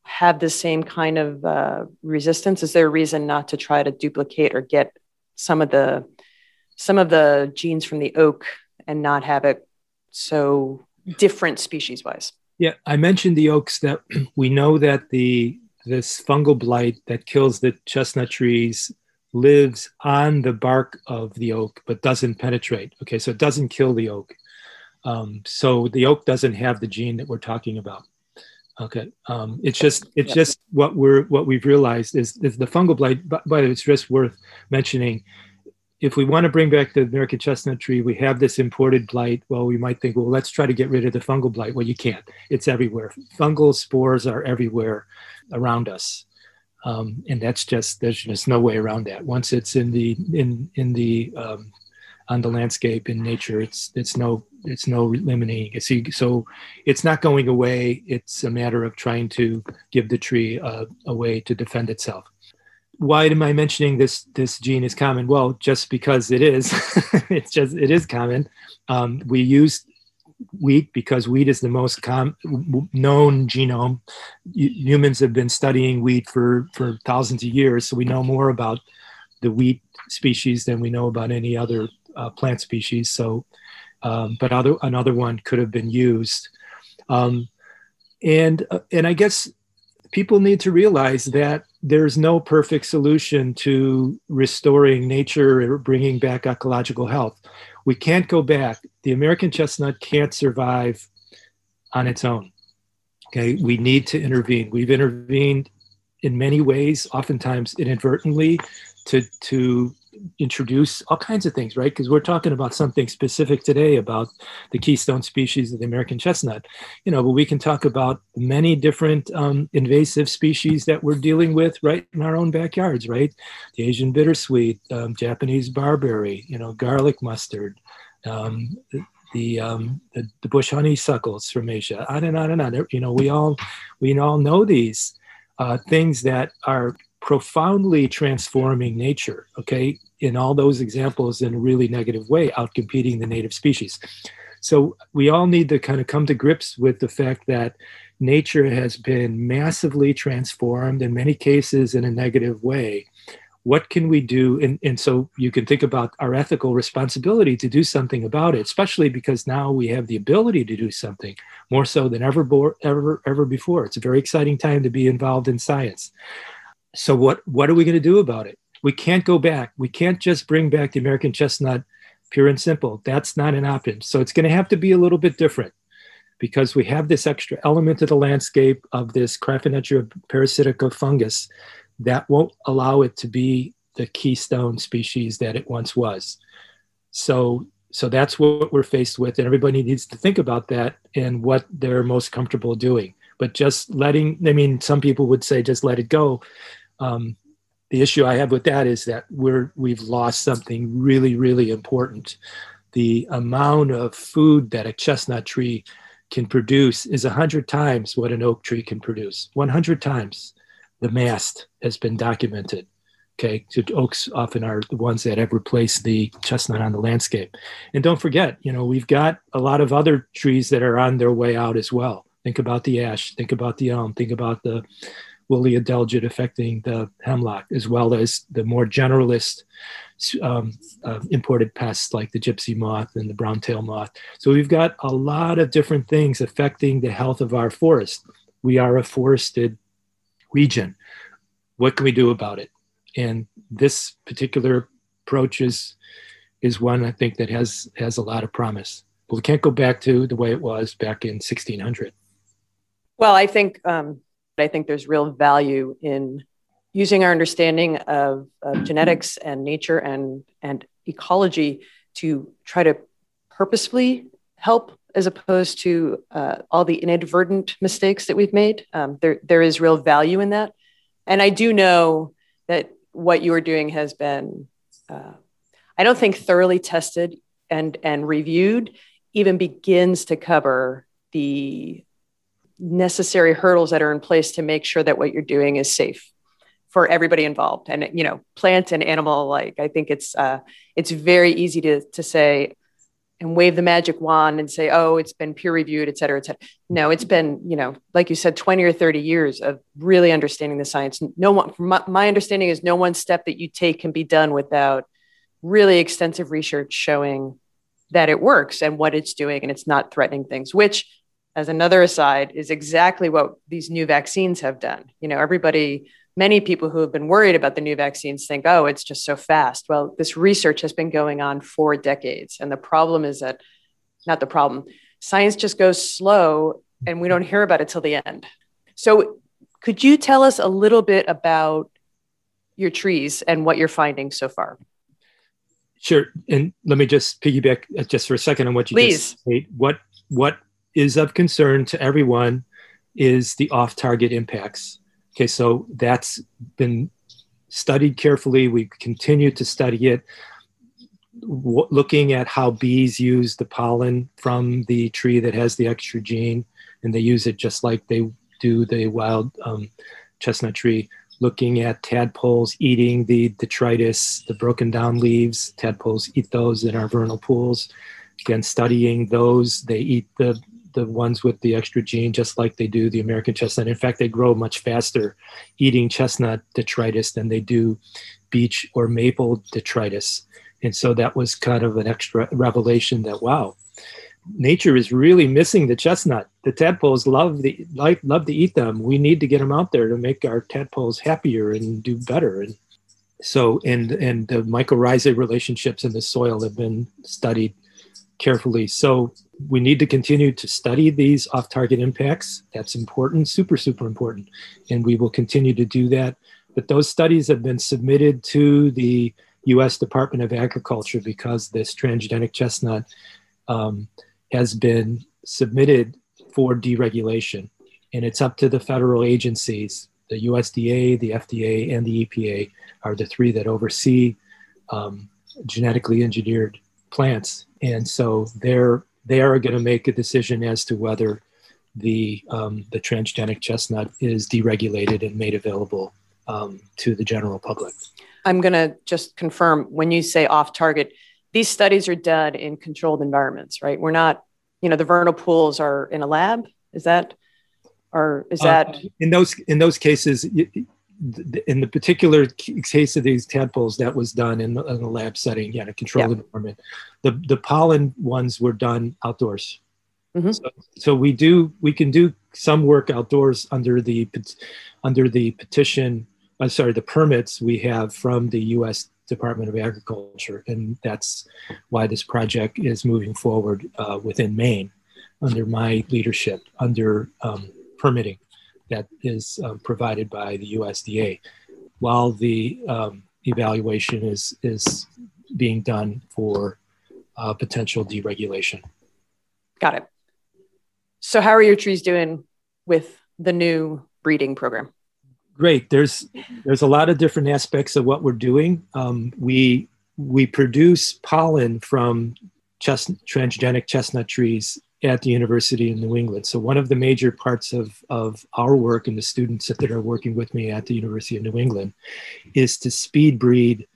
have the same kind of resistance? Is there a reason not to try to duplicate or get some of the genes from the oak and not have it so different species-wise? Yeah, I mentioned the oaks, that we know that this fungal blight that kills the chestnut trees lives on the bark of the oak, but doesn't penetrate. Okay, so it doesn't kill the oak. So the oak doesn't have the gene that we're talking about. Okay, it's just what we've realized is the fungal blight. By the way, it's just worth mentioning. If we want to bring back the American chestnut tree, we have this imported blight. Well, we might think, well, let's try to get rid of the fungal blight. Well, you can't. It's everywhere. Fungal spores are everywhere around us. And there's just no way around that. Once it's on the landscape in nature, it's no eliminating it. So it's not going away. It's a matter of trying to give the tree a way to defend itself. Why am I mentioning this gene is common? Well, just because it is. It is common. We use wheat because wheat is the most known genome. Humans have been studying wheat for thousands of years, so we know more about the wheat species than we know about any other plant species. So, but another one could have been used. And I guess people need to realize that there's no perfect solution to restoring nature or bringing back ecological health. We can't go back. The American chestnut can't survive on its own. Okay, we need to intervene. We've intervened in many ways, oftentimes inadvertently, to introduce all kinds of things, right? Because we're talking about something specific today about the keystone species of the American chestnut, but we can talk about many different invasive species that we're dealing with right in our own backyards, right? The Asian bittersweet, Japanese barberry, garlic mustard, the bush honeysuckles from Asia, on and on and on. We all know these things that are profoundly transforming nature, okay, in all those examples in a really negative way, outcompeting the native species. So we all need to kind of come to grips with the fact that nature has been massively transformed, in many cases in a negative way. What can we do? And so you can think about our ethical responsibility to do something about it, especially because now we have the ability to do something more so than ever before. It's a very exciting time to be involved in science. So what are we going to do about it? We can't go back. We can't just bring back the American chestnut, pure and simple. That's not an option. So it's going to have to be a little bit different, because we have this extra element of the landscape of this Cryphonectria parasitica fungus that won't allow it to be the keystone species that it once was. So that's what we're faced with, and everybody needs to think about that and what they're most comfortable doing. But some people would say just let it go. The issue I have with that is that we've lost something really, really important. The amount of food that a chestnut tree can produce is 100 times what an oak tree can produce. 100 times the mast has been documented. Okay, so oaks often are the ones that have replaced the chestnut on the landscape. And don't forget, we've got a lot of other trees that are on their way out as well. Think about the ash, think about the elm, think about the woolly adelgid affecting the hemlock, as well as the more generalist imported pests like the gypsy moth and the brown-tailed moth. So we've got a lot of different things affecting the health of our forest. We are a forested region. What can we do about it? And this particular approach is one I think that has a lot of promise. But we can't go back to the way it was back in 1600. Well, I think there's real value in using our understanding of genetics and nature and ecology to try to purposefully help, as opposed to all the inadvertent mistakes that we've made. There is real value in that. And I do know that what you are doing has been, I don't think thoroughly tested and reviewed, even begins to cover the necessary hurdles that are in place to make sure that what you're doing is safe for everybody involved, and plant and animal alike. I think it's very easy to say and wave the magic wand and say, oh, it's been peer reviewed, et cetera, et cetera. No, it's been, like you said, 20 or 30 years of really understanding the science. No one, my understanding is, no one step that you take can be done without really extensive research showing that it works and what it's doing, and it's not threatening things, which, as another aside, is exactly what these new vaccines have done. Many people who have been worried about the new vaccines think, oh, it's just so fast. Well, this research has been going on for decades. And the problem is that, not the problem, science just goes slow and we don't hear about it till the end. So could you tell us a little bit about your trees and what you're finding so far? Sure. And let me just piggyback just for a second on what you just said. What is of concern to everyone is the off-target impacts. Okay, so that's been studied carefully. We continue to study it, looking at how bees use the pollen from the tree that has the extra gene, and they use it just like they do the wild chestnut tree, looking at tadpoles eating the detritus, the broken down leaves. Tadpoles eat those in our vernal pools. Again, studying those, they eat the ones with the extra gene, just like they do the American chestnut. In fact, they grow much faster eating chestnut detritus than they do beech or maple detritus. And so that was kind of an extra revelation that, wow, nature is really missing the chestnut. The tadpoles love to eat them. We need to get them out there to make our tadpoles happier and do better. And so, and the mycorrhizae relationships in the soil have been studied carefully. So we need to continue to study these off-target impacts. That's important, super, super important. And we will continue to do that. But those studies have been submitted to the U.S. Department of Agriculture because this transgenic chestnut has been submitted for deregulation. And it's up to the federal agencies. The USDA, the FDA, and the EPA are the three that oversee genetically engineered plants. And so they are going to make a decision as to whether the transgenic chestnut is deregulated and made available to the general public. I'm going to just confirm, when you say off target, these studies are done in controlled environments, right? We're not, the vernal pools are in a lab. Is that in those cases? In the particular case of these tadpoles, that was done in a lab setting, in a controlled environment. The pollen ones were done outdoors. Mm-hmm. So we can do some work outdoors under the petition. I'm sorry, the permits we have from the U.S. Department of Agriculture, and that's why this project is moving forward within Maine under my leadership, under permitting that is provided by the USDA, while the evaluation is being done for potential deregulation. Got it. So how are your trees doing with the new breeding program? Great. There's a lot of different aspects of what we're doing. We produce pollen from transgenic chestnut trees at the University of New England. So one of the major parts of our work and the students that are working with me at the University of New England is to speed breed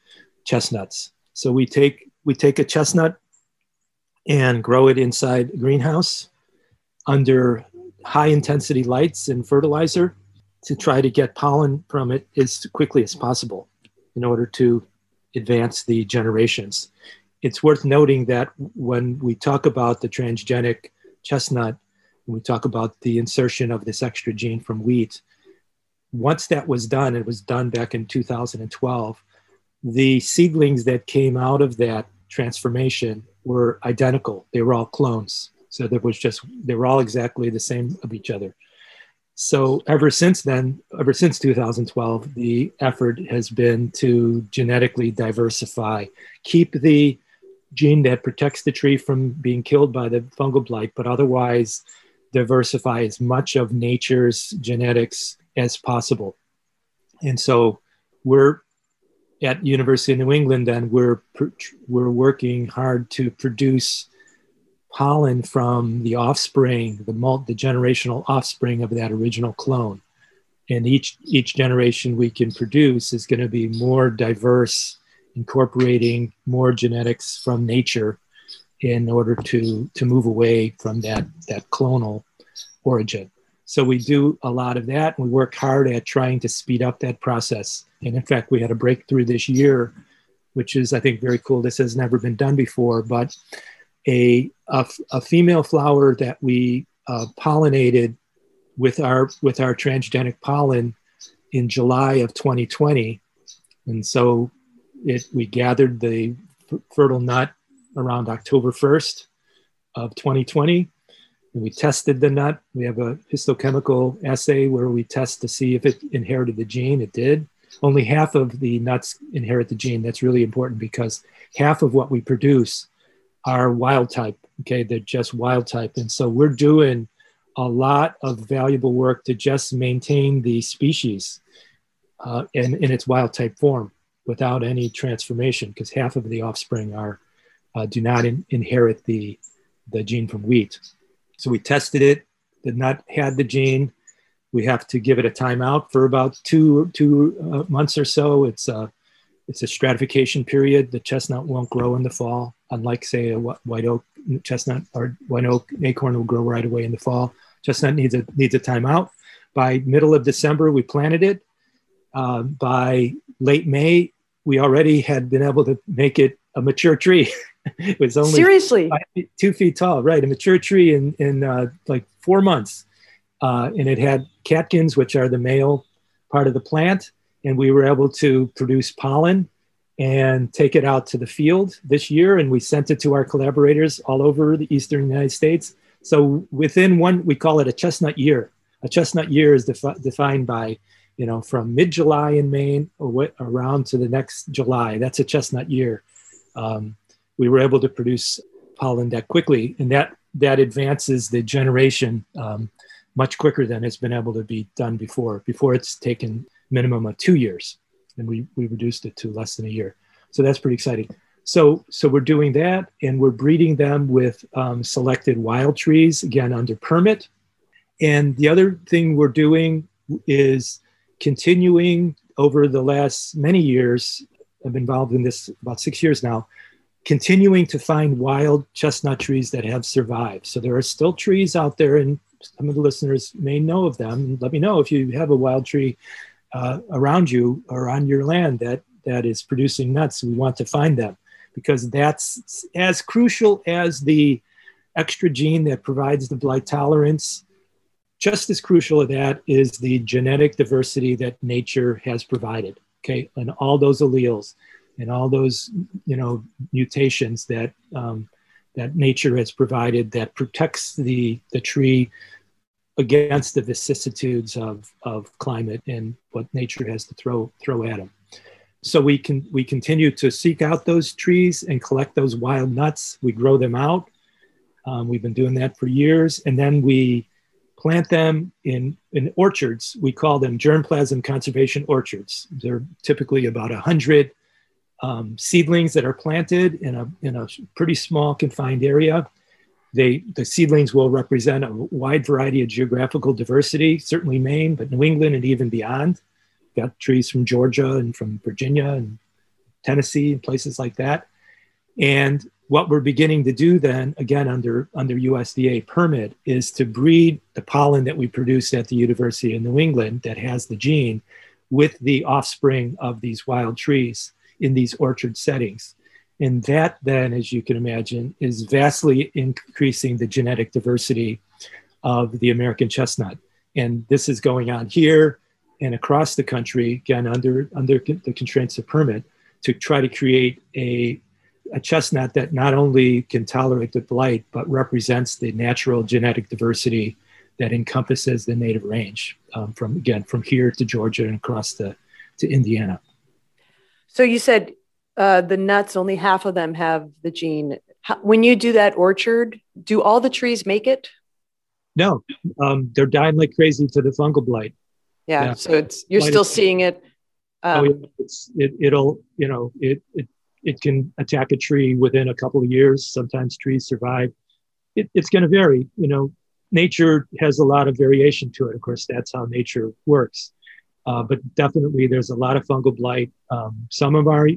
chestnuts. So we take a chestnut and grow it inside a greenhouse under high intensity lights and fertilizer. to try to get pollen from it as quickly as possible in order to advance the generations. It's worth noting that when we talk about the transgenic chestnut, when we talk about the insertion of this extra gene from wheat, once that was done, it was done back in 2012, the seedlings that came out of that transformation were identical. They were all clones. So there was just, they were all exactly the same of each other. So ever since then, ever since 2012, the effort has been to genetically diversify, keep the gene that protects the tree from being killed by the fungal blight, but otherwise diversify as much of nature's genetics as possible. And so we're at University of New England, and we're working hard to produce pollen from the offspring, the generational offspring of that original clone. And each generation we can produce is going to be more diverse, incorporating more genetics from nature in order to move away from that clonal origin. So we do a lot of that, and we work hard at trying to speed up that process. And in fact, we had a breakthrough this year, which is, I think, very cool. This has never been done before, but a female flower that we pollinated with our transgenic pollen in July of 2020. And so we gathered the fertile nut around October 1st of 2020. And we tested the nut. We have a histochemical assay where we test to see if it inherited the gene. It did. Only half of the nuts inherit the gene. That's really important because half of what we produce are wild type, okay? They're just wild type. And so we're doing a lot of valuable work to just maintain the species in its wild type form without any transformation, because half of the offspring do not inherit the gene from wheat. So we tested it, the nut had the gene. We have to give it a timeout for about two months or so. It's a stratification period. The chestnut won't grow in the fall, unlike, say, a white oak chestnut, or white oak acorn will grow right away in the fall. Chestnut needs a timeout. By middle of December, we planted it. By late May, we already had been able to make it a mature tree. It was only 2 feet tall, right? A mature tree in like 4 months. And it had catkins, which are the male part of the plant. And we were able to produce pollen and take it out to the field this year. And we sent it to our collaborators all over the Eastern United States. So within one, we call it a chestnut year. A chestnut year is defined by, you know, from mid-July in Maine around to the next July. That's a chestnut year. We were able to produce pollen that quickly. And that advances the generation much quicker than it's been able to be done before. Before it's taken minimum of 2 years, and we reduced it to less than a year. So that's pretty exciting. So we're doing that, and we're breeding them with selected wild trees, again, under permit. And the other thing we're doing is continuing over the last many years, I've been involved in this about 6 years now, continuing to find wild chestnut trees that have survived. So there are still trees out there, and some of the listeners may know of them. Let me know if you have a wild tree around you or on your land that is producing nuts. We want to find them, because that's as crucial as the extra gene that provides the blight tolerance. Just as crucial of that is the genetic diversity that nature has provided, okay? And all those alleles and all those, you know, mutations that nature has provided that protects the tree against the vicissitudes of climate and what nature has to throw at them. So we continue to seek out those trees and collect those wild nuts. We grow them out. We've been doing that for years. And then we plant them in orchards. We call them germplasm conservation orchards. They're typically about 100 seedlings that are planted in a pretty small confined area. The seedlings will represent a wide variety of geographical diversity, certainly Maine, but New England and even beyond. We've got trees from Georgia and from Virginia and Tennessee and places like that. And what we're beginning to do then, again, under USDA permit, is to breed the pollen that we produce at the University of New England that has the gene with the offspring of these wild trees in these orchard settings. And that then, as you can imagine, is vastly increasing the genetic diversity of the American chestnut. And this is going on here and across the country, again, under the constraints of permit, to try to create a chestnut that not only can tolerate the blight, but represents the natural genetic diversity that encompasses the native range from here to Georgia and across to Indiana. So you said the nuts, only half of them have the gene. When you do that orchard, do all the trees make it? No, they're dying like crazy to the fungal blight. Yeah, yeah. So you're still seeing it. It can attack a tree within a couple of years. Sometimes trees survive. It's going to vary. You know, nature has a lot of variation to it. Of course, that's how nature works. But definitely, there's a lot of fungal blight. Some of our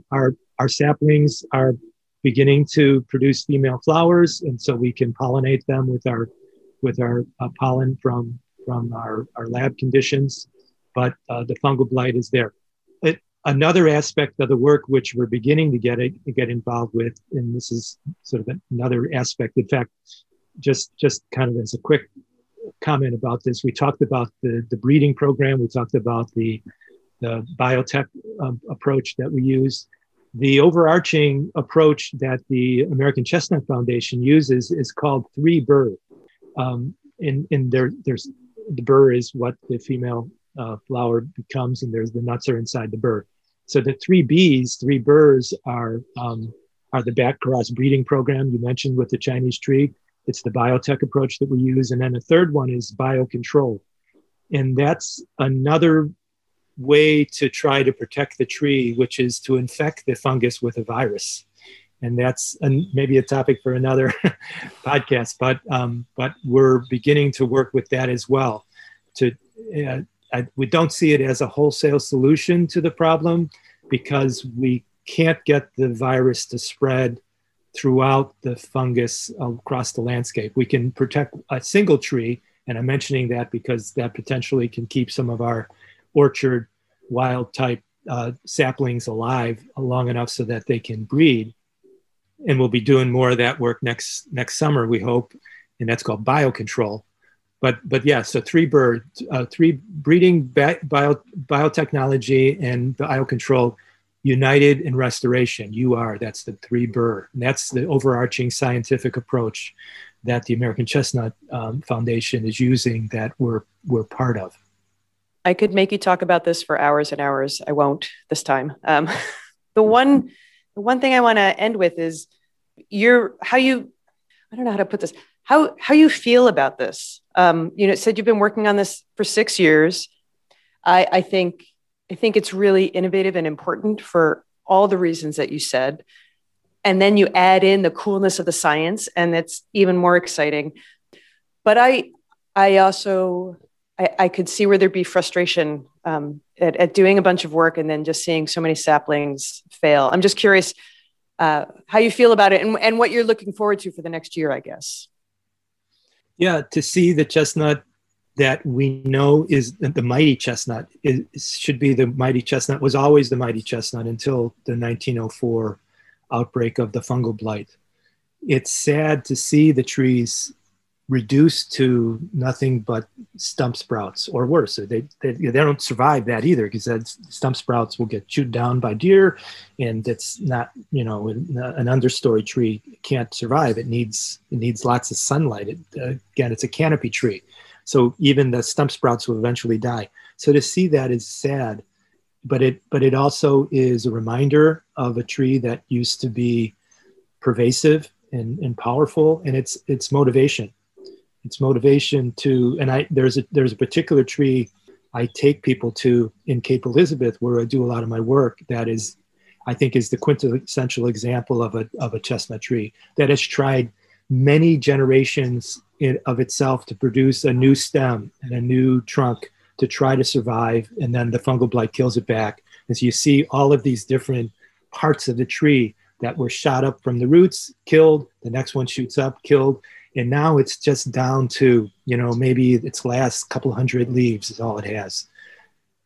saplings are beginning to produce female flowers, and so we can pollinate them with our pollen from our lab conditions. But the fungal blight is there. Another aspect of the work which we're beginning to get involved with, and this is sort of another aspect. In fact, just kind of as a quick comment about this, we talked about the breeding program. We talked about the biotech approach that we use. The overarching approach that the American Chestnut Foundation uses is called 3-burr. And there's the burr is what the female flower becomes, and there's the nuts are inside the burr. So the 3 burrs are the back cross breeding program you mentioned with the Chinese tree. It's the biotech approach that we use. And then the third one is biocontrol. And that's another way to try to protect the tree, which is to infect the fungus with a virus. And that's maybe a topic for another podcast, but we're beginning to work with that as well. We don't see it as a wholesale solution to the problem because we can't get the virus to spread throughout the fungus across the landscape. We can protect a single tree, and I'm mentioning that because that potentially can keep some of our orchard wild type saplings alive long enough so that they can breed. And we'll be doing more of that work next summer, we hope, and that's called biocontrol. But yeah, so 3-burr, 3 breeding, biotechnology, and biocontrol, united in restoration. That's the 3-burr. And that's the overarching scientific approach that the American Chestnut Foundation is using that we're part of. I could make you talk about this for hours and hours. I won't this time. The one thing I want to end with is I don't know how to put this. How you feel about this? It said you've been working on this for 6 years. I think it's really innovative and important for all the reasons that you said. And then you add in the coolness of the science, and it's even more exciting. But I also could see where there'd be frustration at doing a bunch of work and then just seeing so many saplings fail. I'm just curious how you feel about it and what you're looking forward to for the next year, I guess. Yeah, to see the chestnut that we know is the mighty chestnut, it should be the mighty chestnut, was always the mighty chestnut until the 1904 outbreak of the fungal blight. It's sad to see the trees reduced to nothing but stump sprouts or worse. They don't survive that either because stump sprouts will get chewed down by deer, and it's not, an understory tree can't survive. It needs lots of sunlight. Again, it's a canopy tree. So even the stump sprouts will eventually die. So to see that is sad, but it also is a reminder of a tree that used to be pervasive and powerful, and its motivation. It's motivation to, and there's a particular tree I take people to in Cape Elizabeth where I do a lot of my work that is, I think, is the quintessential example of a chestnut tree that has tried many generations of itself to produce a new stem and a new trunk to try to survive, and then the fungal blight kills it back. And so you see all of these different parts of the tree that were shot up from the roots, killed, the next one shoots up, killed, and now it's just down to, you know, maybe its last couple hundred leaves is all it has.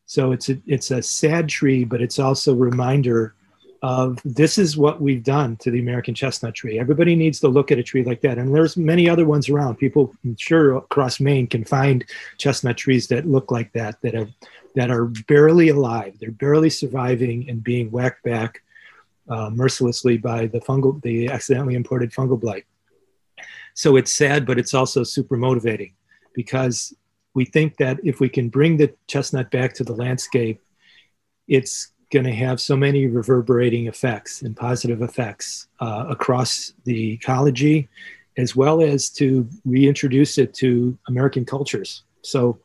So it's a sad tree, but it's also a reminder of this is what we've done to the American chestnut tree. Everybody needs to look at a tree like that. And there's many other ones around. People, I'm sure, across Maine can find chestnut trees that look like that, that are barely alive. They're barely surviving and being whacked back mercilessly by the accidentally imported fungal blight. So it's sad, but it's also super motivating, because we think that if we can bring the chestnut back to the landscape, it's going to have so many reverberating effects and positive effects across the ecology, as well as to reintroduce it to American cultures. So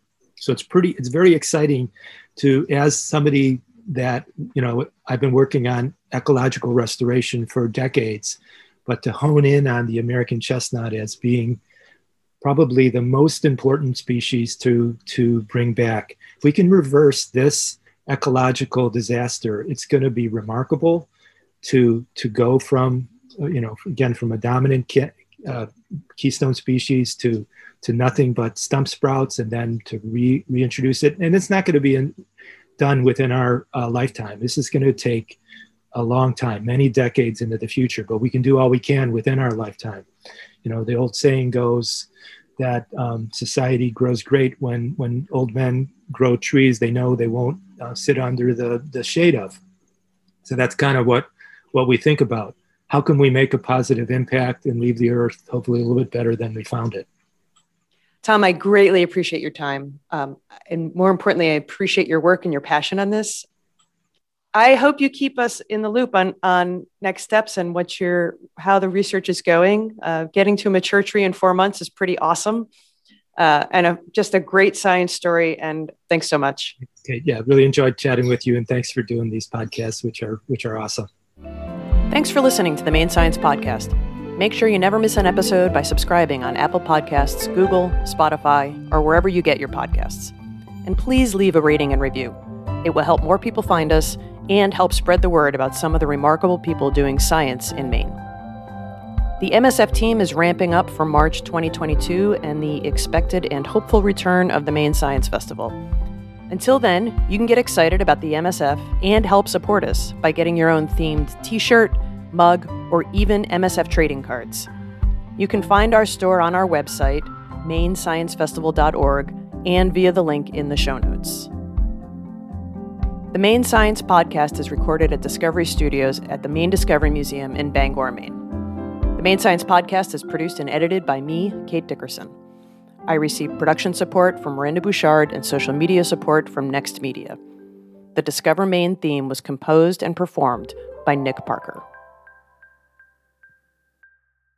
it's very exciting to, as somebody that, you know, I've been working on ecological restoration for decades, but to hone in on the American chestnut as being probably the most important species to bring back. If we can reverse this ecological disaster, it's going to be remarkable to go from, you know, again, from a dominant keystone species to nothing but stump sprouts, and then to reintroduce it. And it's not going to be done within our lifetime. This is going to take a long time, many decades into the future, but we can do all we can within our lifetime. You know, the old saying goes that society grows great when old men grow trees they know they won't sit under the shade of. So that's kind of what we think about. How can we make a positive impact and leave the earth hopefully a little bit better than we found it? Tom, I greatly appreciate your time. And more importantly, I appreciate your work and your passion on this. I hope you keep us in the loop on next steps and how the research is going. Getting to a mature tree in 4 months is pretty awesome. And just a great science story. And thanks so much. Okay, yeah, really enjoyed chatting with you. And thanks for doing these podcasts, which are awesome. Thanks for listening to the Maine Science Podcast. Make sure you never miss an episode by subscribing on Apple Podcasts, Google, Spotify, or wherever you get your podcasts. And please leave a rating and review. It will help more people find us and help spread the word about some of the remarkable people doing science in Maine. The MSF team is ramping up for March 2022 and the expected and hopeful return of the Maine Science Festival. Until then, you can get excited about the MSF and help support us by getting your own themed t-shirt, mug, or even MSF trading cards. You can find our store on our website, mainsciencefestival.org, and via the link in the show notes. The Maine Science Podcast is recorded at Discovery Studios at the Maine Discovery Museum in Bangor, Maine. The Maine Science Podcast is produced and edited by me, Kate Dickerson. I receive production support from Miranda Bouchard and social media support from Next Media. The Discover Maine theme was composed and performed by Nick Parker.